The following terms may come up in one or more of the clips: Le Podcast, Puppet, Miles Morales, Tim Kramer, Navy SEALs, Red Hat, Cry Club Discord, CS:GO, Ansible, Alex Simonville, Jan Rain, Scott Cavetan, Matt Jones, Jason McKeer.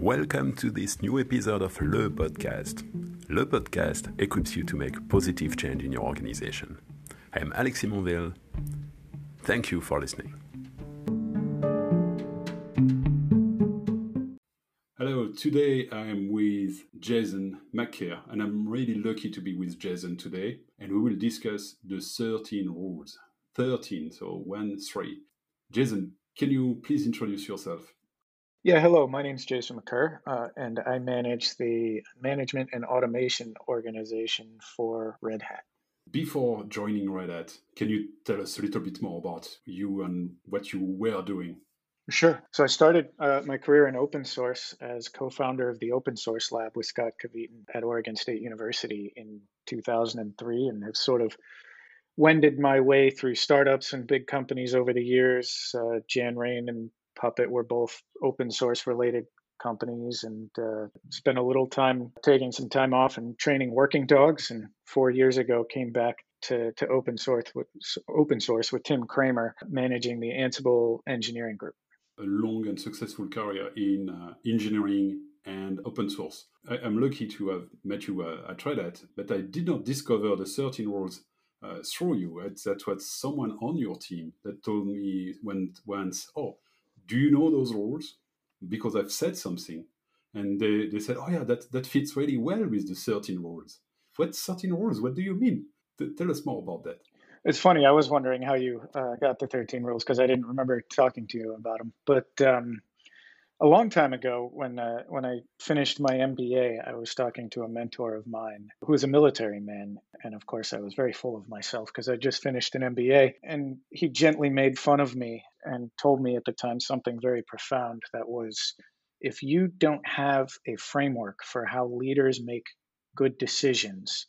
Welcome to this new episode of Le Podcast. Le Podcast equips you to make positive change in your organization. I am Alex Simonville. Thank you for listening. Hello, today I am with Jason McKeer, and I'm really lucky to be with Jason today, and we will discuss the 13 rules. 13, so 1-3. Jason, can you please introduce yourself? Yeah, hello. My name's Jason McKeer, and I manage the management and automation organization for Red Hat. Before joining Red Hat, can you tell us a little bit more about you and what you were doing? Sure. So I started my career in open source as co-founder of the Open Source Lab with Scott Cavetan at Oregon State University in 2003, and have sort of wended my way through startups and big companies over the years. Jan Rain and Puppet were both open source related companies, and spent a little time taking some time off and training working dogs. And 4 years ago, came back to open source with Tim Kramer, managing the Ansible engineering group. A long and successful career in engineering and open source. I'm lucky to have met you. I tried that, but I did not discover the 13 rules through you. That was someone on your team that told me once, "Oh, do you know those rules? Because I've said something." And they said, "Oh yeah, that fits really well with the 13 rules." What 13 rules? What do you mean? Tell us more about that. It's funny. I was wondering how you got the 13 rules, because I didn't remember talking to you about them. But a long time ago, when I finished my MBA, I was talking to a mentor of mine who was a military man. And of course, I was very full of myself because I just finished an MBA. And he gently made fun of me and told me at the time something very profound, that was, if you don't have a framework for how leaders make good decisions,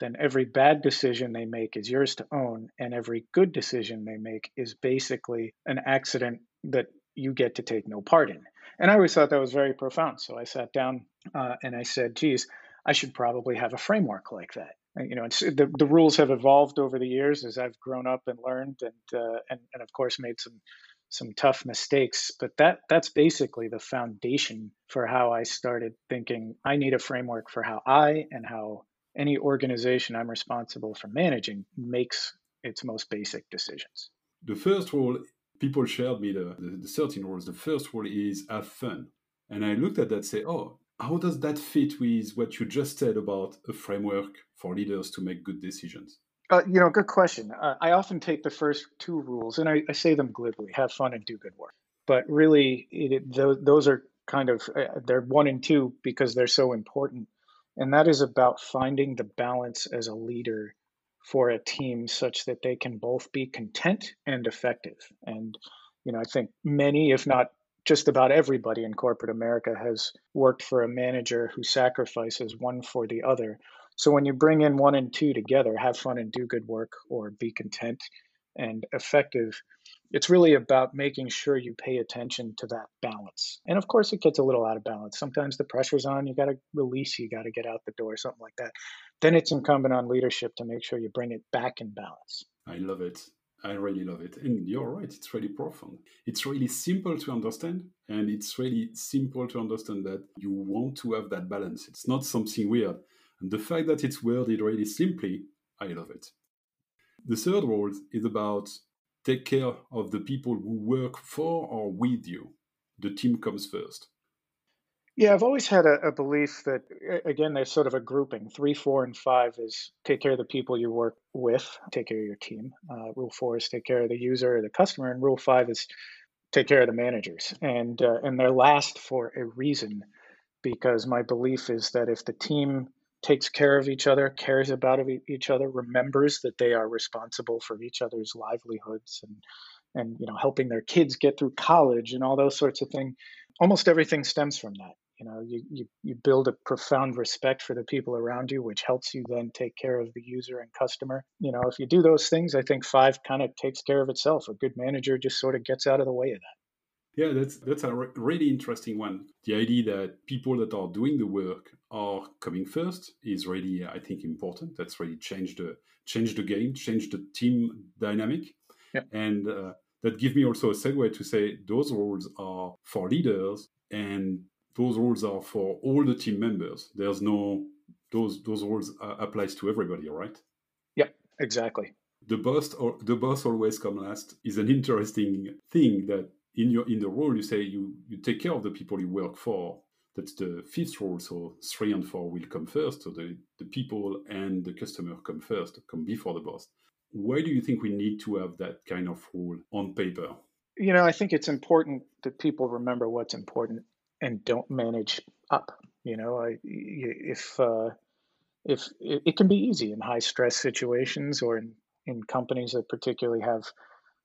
then every bad decision they make is yours to own, and every good decision they make is basically an accident that you get to take no part in. And I always thought that was very profound. So I sat down and I said, geez, I should probably have a framework like that. You know, the rules have evolved over the years as I've grown up and learned, and of course made some tough mistakes. But that's basically the foundation for how I started thinking I need a framework for how I and how any organization I'm responsible for managing makes its most basic decisions. The first rule, people shared me the 13 rules. The first rule is have fun. And I looked at that and say, oh, how does that fit with what you just said about a framework for leaders to make good decisions? Good question. I often take the first two rules, and I say them glibly, have fun and do good work. But really, those are kind of, they're 1 and 2 because they're so important. And that is about finding the balance as a leader for a team such that they can both be content and effective. And, I think many, if not just about everybody in corporate America has worked for a manager who sacrifices one for the other. So when you bring in 1 and 2 together, have fun and do good work, or be content and effective, it's really about making sure you pay attention to that balance. And of course, it gets a little out of balance. Sometimes the pressure's on, you got to release, you got to get out the door, something like that. Then it's incumbent on leadership to make sure you bring it back in balance. I love it. I really love it. And you're right, it's really profound. It's really simple to understand. And it's really simple to understand that you want to have that balance. It's not something weird. And the fact that it's worded really simply, I love it. The third rule is about take care of the people who work for or with you. The team comes first. Yeah, I've always had a belief that, again, there's sort of a grouping. 3, 4, and 5 is take care of the people you work with, take care of your team. Rule 4 is take care of the user or the customer, and Rule 5 is take care of the managers. And they're last for a reason, because my belief is that if the team takes care of each other, cares about each other, remembers that they are responsible for each other's livelihoods and helping their kids get through college and all those sorts of things, almost everything stems from that. You build a profound respect for the people around you, which helps you then take care of the user and customer. If you do those things, I think 5 kind of takes care of itself. A good manager just sort of gets out of the way of that. Yeah, that's a really interesting one. The idea that people that are doing the work are coming first is really, I think, important. That's really changed the game, changed the team dynamic. Yeah. And that gives me also a segue to say those roles are for leaders, and those rules are for all the team members. There's no, those rules applies to everybody, right? Yep, exactly. The boss always come last is an interesting thing that in the rule you say you take care of the people you work for. That's the fifth rule. So 3 and 4 will come first. So the people and the customer come first, come before the boss. Why do you think we need to have that kind of rule on paper? You know, I think it's important that people remember what's important and don't manage up. You know, if it can be easy in high stress situations or in companies that particularly have,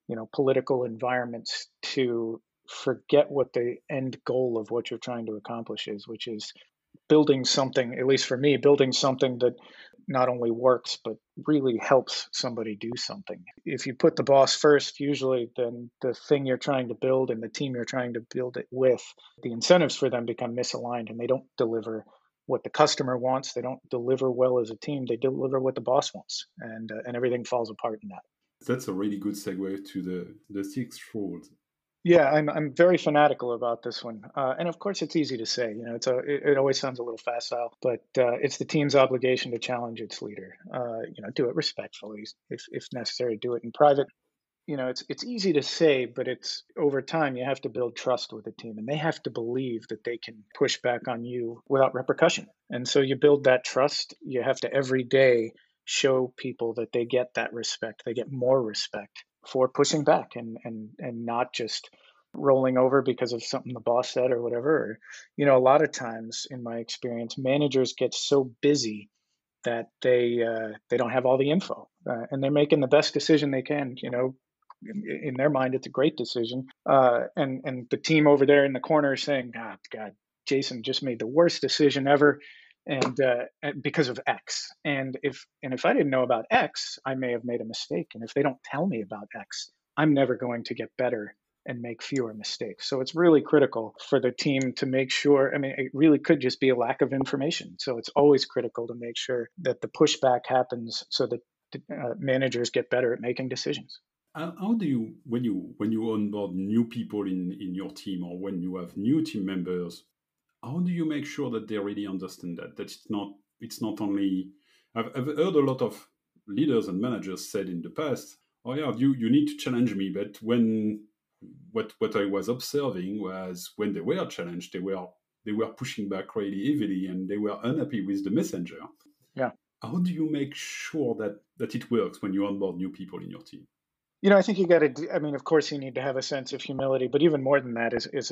you know, political environments to forget what the end goal of what you're trying to accomplish is, which is building something, at least for me, building something that not only works, but really helps somebody do something. If you put the boss first, usually then the thing you're trying to build and the team you're trying to build it with, the incentives for them become misaligned and they don't deliver what the customer wants. They don't deliver well as a team. They deliver what the boss wants, and everything falls apart in that. That's a really good segue to the sixth rule. Yeah, I'm very fanatical about this one. And of course, it's easy to say, you know, it always sounds a little facile, but it's the team's obligation to challenge its leader. You know, do it respectfully. If necessary, do it in private. You know, it's easy to say, but it's over time, you have to build trust with the team and they have to believe that they can push back on you without repercussion. And so you build that trust. You have to every day show people that they get that respect. They get more respect for pushing back and not just rolling over because of something the boss said or whatever. You know, a lot of times in my experience, managers get so busy that they don't have all the info, and they're making the best decision they can. You know, in their mind, it's a great decision, and the team over there in the corner is saying, "Ah, God, Jason just made the worst decision ever," and because of X. And if I didn't know about X, I may have made a mistake. And if they don't tell me about X, I'm never going to get better and make fewer mistakes. So it's really critical for the team to make sure, I mean, it really could just be a lack of information. So it's always critical to make sure that the pushback happens so that managers get better at making decisions. How do you, when you onboard new people in your team or when you have new team members, how do you make sure that they really understand that? It's not only... I've heard a lot of leaders and managers said in the past, oh yeah, you need to challenge me. But when what I was observing was when they were challenged, they were pushing back really heavily and they were unhappy with the messenger. Yeah. How do you make sure that it works when you onboard new people in your team? You know, I think you got to, I mean, of course, you need to have a sense of humility, but even more than that is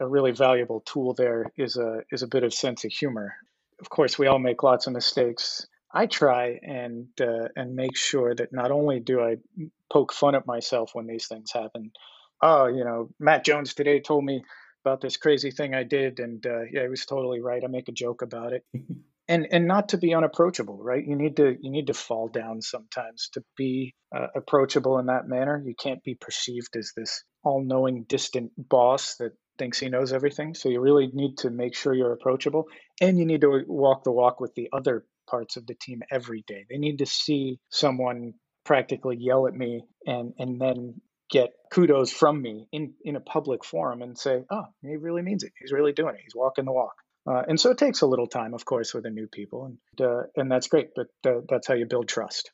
a really valuable tool there is a bit of sense of humor. Of course, we all make lots of mistakes. I try and make sure that not only do I poke fun at myself when these things happen. Oh, you know, Matt Jones today told me about this crazy thing I did. And yeah, he was totally right. I make a joke about it. And not to be unapproachable, right? You need to fall down sometimes to be approachable in that manner. You can't be perceived as this all-knowing, distant boss that thinks he knows everything. So you really need to make sure you're approachable, and you need to walk the walk with the other parts of the team every day. They need to see someone practically yell at me and then get kudos from me in a public forum and say, oh, he really means it. He's really doing it. He's walking the walk. And so it takes a little time, of course, with the new people. And that's great, but that's how you build trust.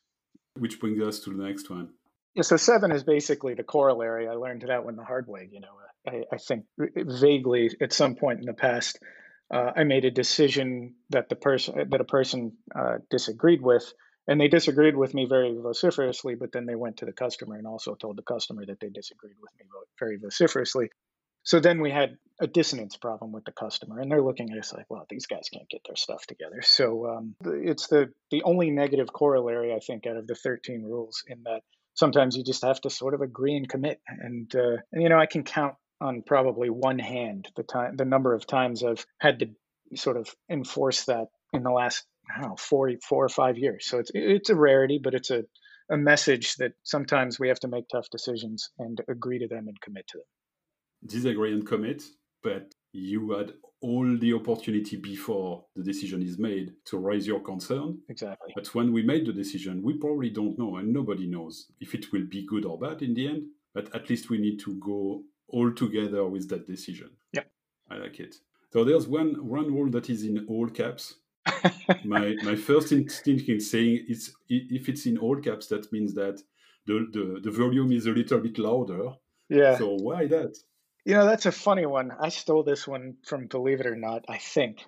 Which brings us to the next one. Yeah, so 7 is basically the corollary. I learned that one the hard way. You know, I think vaguely at some point in the past, I made a decision that a person disagreed with, and they disagreed with me very vociferously, but then they went to the customer and also told the customer that they disagreed with me very vociferously. So then we had a dissonance problem with the customer, and they're looking at us like, well, these guys can't get their stuff together. So it's the only negative corollary, I think, out of the 13 rules in that sometimes you just have to sort of agree and commit. And you know, I can count on probably one hand the number of times I've had to sort of enforce that in the last, I don't know, 4 or 5 years. So it's a rarity, but it's a message that sometimes we have to make tough decisions and agree to them and commit to them. Disagree and commit, but you had all the opportunity before the decision is made to raise your concern. Exactly. But when we made the decision, we probably don't know, and nobody knows if it will be good or bad in the end, but at least we need to go all together with that decision. Yeah. I like it. So there's one rule that is in all caps. my first instinct in saying it's, if it's in all caps, that means that the volume is a little bit louder. Yeah. So why that? You know, that's a funny one. I stole this one from, believe it or not, I think,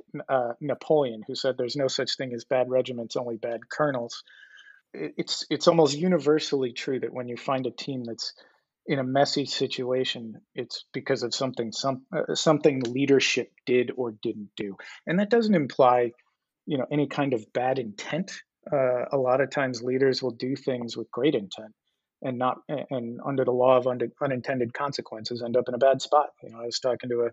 Napoleon, who said there's no such thing as bad regiments, only bad colonels. It's almost universally true that when you find a team that's in a messy situation, it's because of something leadership did or didn't do. And that doesn't imply, you know, any kind of bad intent. A lot of times leaders will do things with great intent and under the law of unintended consequences end up in a bad spot. You know, I was talking to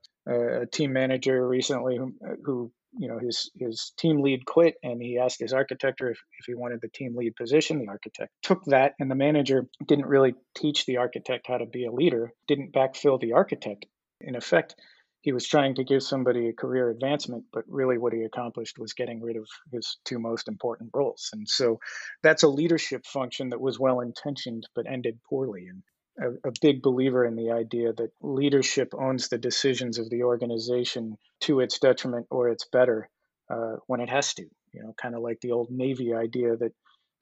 a team manager recently who you know, his team lead quit, and he asked his architect if he wanted the team lead position. The architect took that, and the manager didn't really teach the architect how to be a leader, didn't backfill the architect. In effect, he was trying to give somebody a career advancement, but really what he accomplished was getting rid of his two most important roles. And so that's a leadership function that was well-intentioned but ended poorly. And a big believer in the idea that leadership owns the decisions of the organization to its detriment or its better when it has to, you know, kind of like the old Navy idea that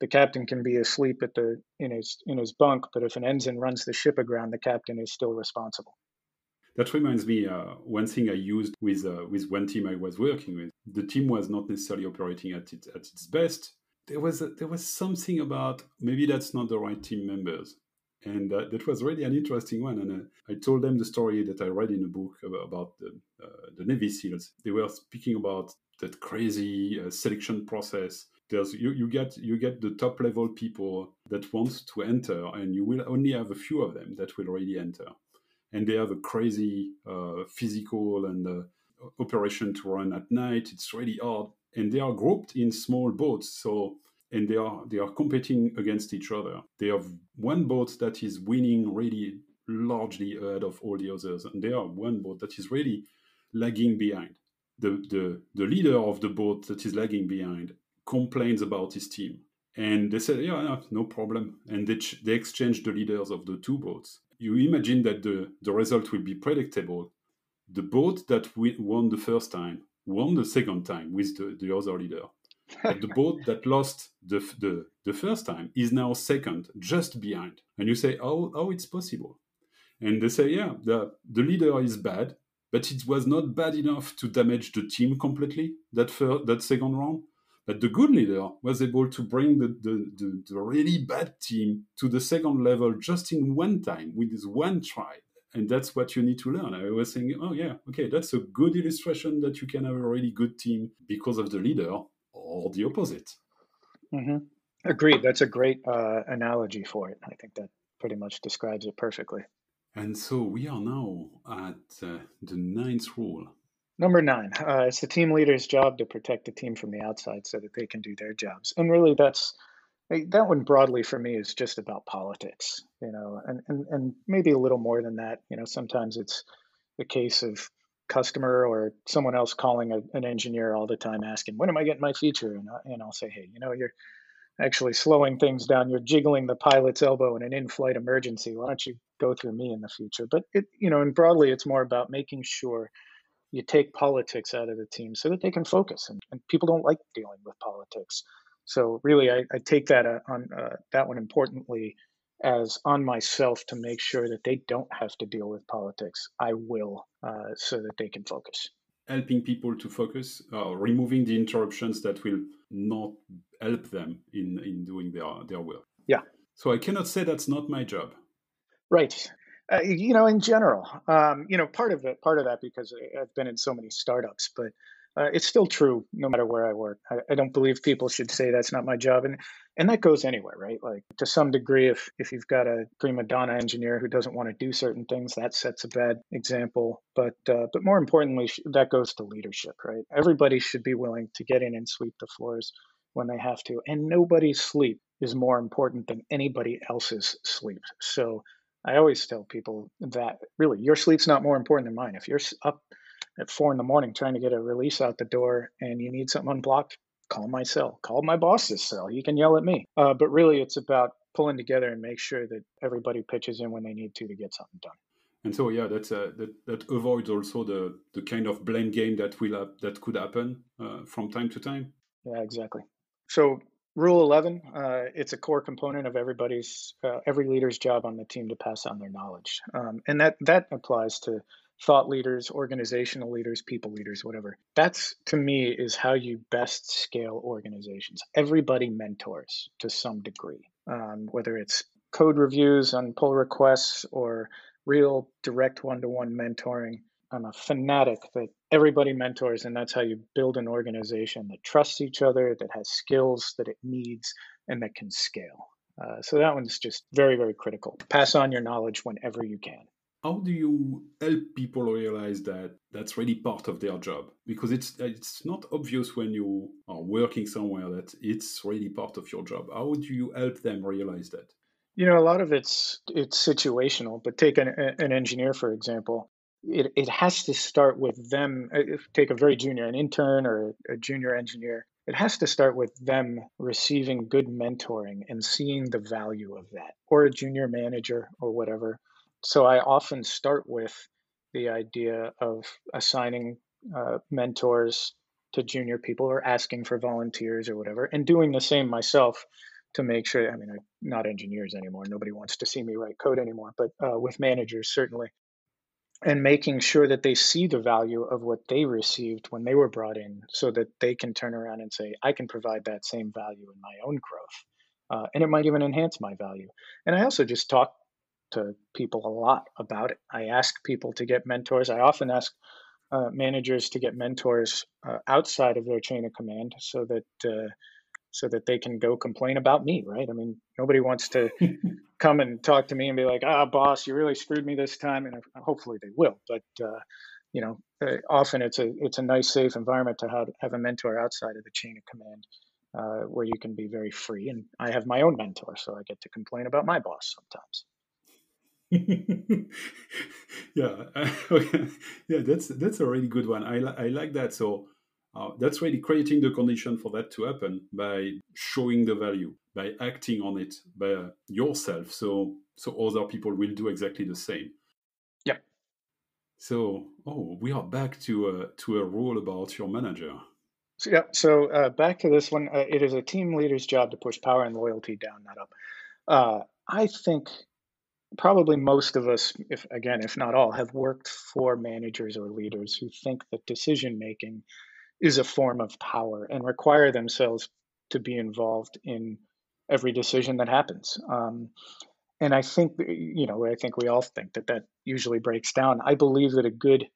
the captain can be asleep at in his bunk, but if an ensign runs the ship aground, the captain is still responsible. That reminds me, one thing I used with one team I was working with. The team was not necessarily operating at its best. There was something about maybe that's not the right team members. And that was really an interesting one. And I told them the story that I read in a book about the Navy SEALs. They were speaking about that crazy selection process. You get the top level people that want to enter, and you will only have a few of them that will really enter. And they have a crazy physical and operation to run at night. It's really hard. And they are grouped in small boats. And they are competing against each other. They have one boat that is winning really largely ahead of all the others, and they are one boat that is really lagging behind. The leader of the boat that is lagging behind complains about his team, and they said, "Yeah, no problem." And they exchange the leaders of the two boats. You imagine that the result will be predictable. The boat that won the first time won the second time with the other leader. But the boat that lost the first time is now second, just behind. And you say, how it's possible? And they say, yeah, the leader is bad, but it was not bad enough to damage the team completely that second round. But the good leader was able to bring the really bad team to the second level just in one time with this one try. And that's what you need to learn. I was saying, oh, yeah, okay, that's a good illustration that you can have a really good team because of the leader. Or the opposite. Mm-hmm. Agreed. That's a great analogy for it. I think that pretty much describes it perfectly. And so we are now at the ninth rule. Number 9. It's the team leader's job to protect the team from the outside so that they can do their jobs. And really, that one broadly for me is just about politics, you know, and maybe a little more than that. You know, sometimes it's the case of customer or someone else calling an engineer all the time asking, when am I getting my feature? And I'll say, hey, you know, you're actually slowing things down. You're jiggling the pilot's elbow in an in-flight emergency. Why don't you go through me in the future? But, you know, and broadly, it's more about making sure you take politics out of the team so that they can focus. And people don't like dealing with politics. So really, I take that one importantly as on myself to make sure that they don't have to deal with politics. I will, so that they can focus. Helping people to focus, removing the interruptions that will not help them in doing their work. Yeah. So I cannot say that's not my job. Right. You know, in general, you know, part of that, because I've been in so many startups, but it's still true no matter where I work. I don't believe people should say that's not my job. And that goes anywhere, right? Like to some degree, if you've got a prima donna engineer who doesn't want to do certain things, that sets a bad example. But more importantly, that goes to leadership, right? Everybody should be willing to get in and sweep the floors when they have to. And nobody's sleep is more important than anybody else's sleep. So I always tell people that really your sleep's not more important than mine. If you're up at 4 a.m. trying to get a release out the door and you need something unblocked, call my cell, call my boss's cell. You can yell at me. But really it's about pulling together and make sure that everybody pitches in when they need to get something done. And so, yeah, that avoids also the kind of blame game that that could happen from time to time. Yeah, exactly. So Rule 11, it's a core component of every leader's job on the team to pass on their knowledge. And that applies to thought leaders, organizational leaders, people leaders, whatever. That's, to me, is how you best scale organizations. Everybody mentors to some degree, whether it's code reviews on pull requests or real direct one-to-one mentoring. I'm a fanatic that everybody mentors, and that's how you build an organization that trusts each other, that has skills that it needs, and that can scale. So that one's just very, very critical. Pass on your knowledge whenever you can. How do you help people realize that that's really part of their job? Because it's not obvious when you are working somewhere that it's really part of your job. How do you help them realize that? You know, a lot of it's situational, but take an engineer, for example. It has to start with them. Take a very junior, an intern or a junior engineer. It has to start with them receiving good mentoring and seeing the value of that, or a junior manager or whatever. So I often start with the idea of assigning mentors to junior people or asking for volunteers or whatever, and doing the same myself. To make sure, I mean, I'm not engineers anymore. Nobody wants to see me write code anymore, but with managers, certainly. And making sure that they see the value of what they received when they were brought in so that they can turn around and say, I can provide that same value in my own growth. And it might even enhance my value. And I also just talk to people a lot about it. I ask people to get mentors. I often ask managers to get mentors outside of their chain of command so that they can go complain about me, right? I mean, nobody wants to come and talk to me and be like, boss, you really screwed me this time. And hopefully they will. But, often it's a nice, safe environment to have a mentor outside of the chain of command where you can be very free. And I have my own mentor, so I get to complain about my boss sometimes. Yeah. Okay. Yeah, that's a really good one. I like that. So that's really creating the condition for that to happen by showing the value, by acting on it by yourself. So other people will do exactly the same. Yeah. So, we are back to a rule about your manager. So, yeah. So back to this one. It is a team leader's job to push power and loyalty down, not up. I think probably most of us, if not all, have worked for managers or leaders who think that decision-making is a form of power and require themselves to be involved in every decision that happens. And I think, we all think that usually breaks down. I believe that a good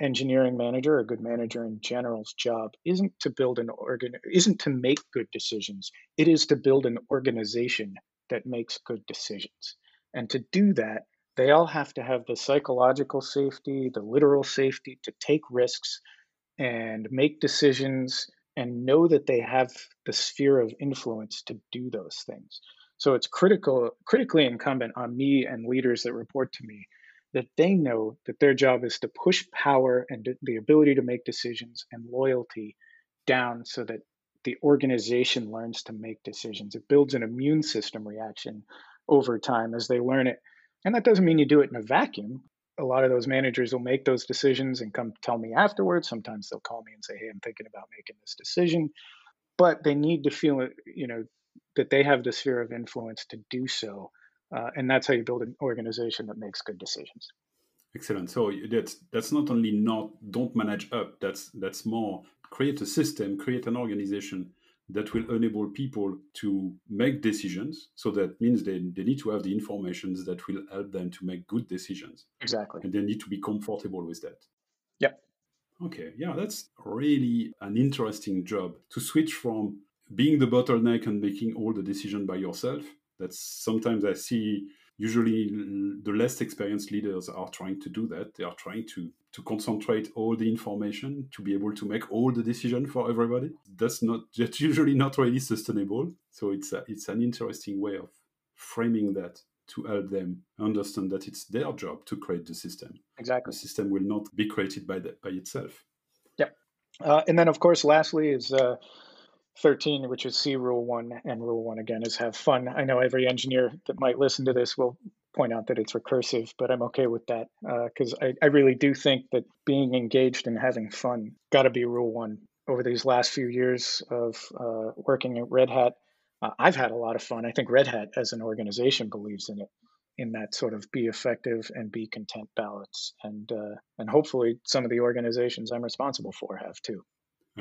engineering manager, a good manager in general's job isn't to make good decisions. It is to build an organization that makes good decisions. And to do that, they all have to have the psychological safety, the literal safety to take risks, and make decisions and know that they have the sphere of influence to do those things. So it's critically incumbent on me and leaders that report to me that they know that their job is to push power and the ability to make decisions and loyalty down so that the organization learns to make decisions. It builds an immune system reaction over time as they learn it. And that doesn't mean you do it in a vacuum. A lot of those managers will make those decisions and come tell me afterwards. Sometimes they'll call me and say, hey, I'm thinking about making this decision. But they need to feel, that they have the sphere of influence to do so. And that's how you build an organization that makes good decisions. Excellent. So that's not only don't manage up. That's more create a system, create an organization that will enable people to make decisions. So that means they need to have the information that will help them to make good decisions. Exactly. And they need to be comfortable with that. Yep. Okay. Yeah, that's really an interesting job to switch from being the bottleneck and making all the decisions by yourself. That's sometimes I see usually the less experienced leaders are trying to do that. They are trying to concentrate all the information to be able to make all the decision for everybody. That's usually not really sustainable. So it's an interesting way of framing that to help them understand that it's their job to create the system. Exactly. The system will not be created by itself. Yeah. And then, of course, lastly is 13, which is see Rule 1, and Rule 1 again is have fun. I know every engineer that might listen to this will point out that it's recursive, but I'm okay with that because I really do think that being engaged and having fun got to be rule one. Over these last few years of working at Red Hat, I've had a lot of fun. I think Red Hat as an organization believes in it, in that sort of be effective and be content balance. And hopefully some of the organizations I'm responsible for have too.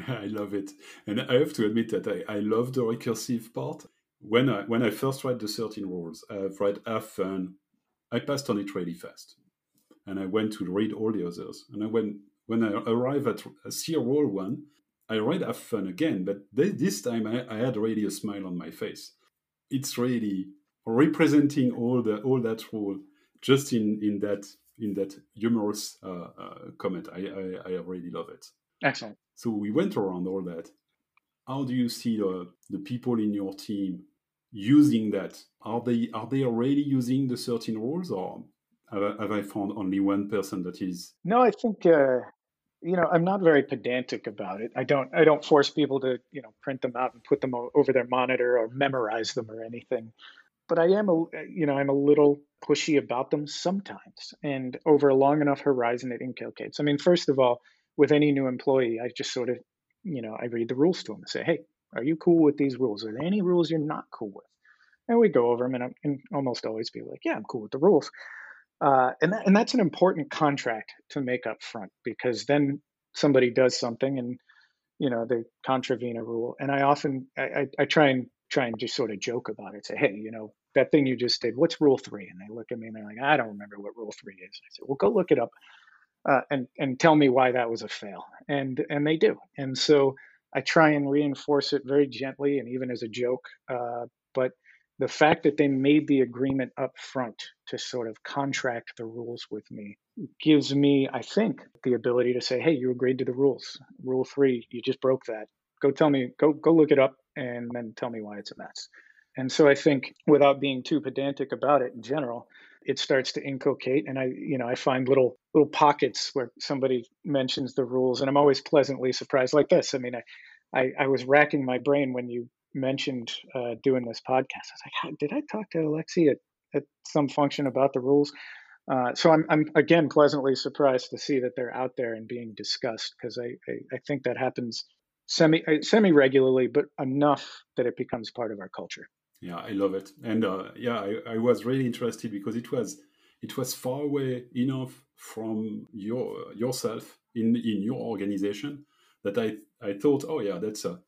I love it. And I have to admit that I love the recursive part. When I first read the 13 rules, I've read half and I passed on it really fast. And I went to read all the others. And when I arrived at see rule one, I read half fun again, but this time I had really a smile on my face. It's really representing all that rule just in that humorous comment. I really love it. Excellent. So we went around all that. How do you see the people in your team using that? Are they already using the 13 rules, or have I found only one person that is? No, I think. You know, I'm not very pedantic about it. I don't force people to, you know, print them out and put them over their monitor or memorize them or anything. But I am, I'm a little pushy about them sometimes. And over a long enough horizon, it inculcates. I mean, first of all, with any new employee, I just sort of, I read the rules to them and say, hey, are you cool with these rules? Are there any rules you're not cool with? And we go over them, and I can almost always be like, yeah, I'm cool with the rules. And that's an important contract to make up front, because then somebody does something and, they contravene a rule. And I often, I try and just sort of joke about it, say, hey, that thing you just did, what's rule three? And they look at me and they're like, I don't remember what rule three is. I say, well, go look it up and tell me why that was a fail. And they do. And so I try and reinforce it very gently and even as a joke, but the fact that they made the agreement up front to sort of contract the rules with me gives me, I think, the ability to say, hey, you agreed to the rules. Rule three, you just broke that. Go tell me, go look it up and then tell me why it's a mess. And so I think without being too pedantic about it in general, it starts to inculcate. And I find little pockets where somebody mentions the rules, and I'm always pleasantly surprised like this. I mean, I was racking my brain when you mentioned doing this podcast. I was like, did I talk to Alexi at some function about the rules? So I'm again pleasantly surprised to see that they're out there and being discussed, because I think that happens semi regularly, but enough that it becomes part of our culture. Yeah, I love it. And I was really interested because it was far away enough from yourself in your organization that I thought, oh yeah, that's a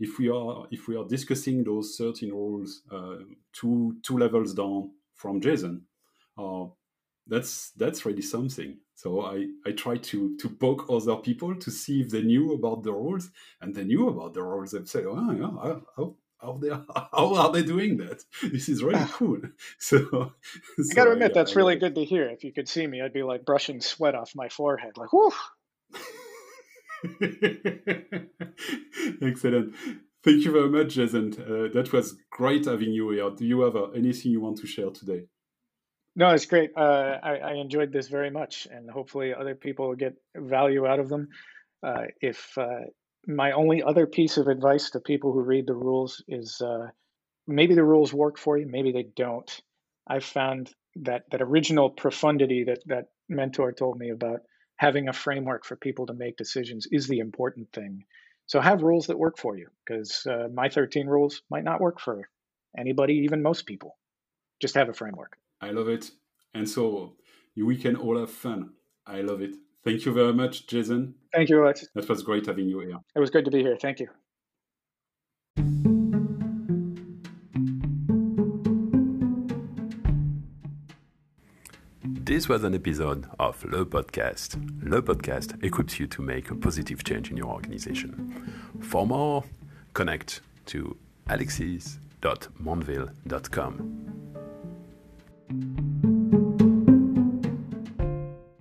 If we are discussing those 13 rules two levels down from Jason, that's really something. So I try to poke other people to see if they knew about the rules, and they knew about the rules and say, oh yeah, how are they doing that? This is really cool. So I got to admit, that's really good to hear. If you could see me, I'd be like brushing sweat off my forehead, like whew. Excellent. Thank you very much, Jason. That was great having you here. Do you have anything you want to share today? No, it's great. I enjoyed this very much, and hopefully other people get value out of them. If my only other piece of advice to people who read the rules is maybe the rules work for you, maybe they don't. I found that original profundity that mentor told me about, having a framework for people to make decisions, is the important thing. So have rules that work for you, because my 13 rules might not work for anybody, even most people. Just have a framework. I love it. And so we can all have fun. I love it. Thank you very much, Jason. Thank you, Alex. That was great having you here. It was good to be here. Thank you. This was an episode of Le Podcast. Le Podcast equips you to make a positive change in your organization. For more, connect to alexis.monville.com.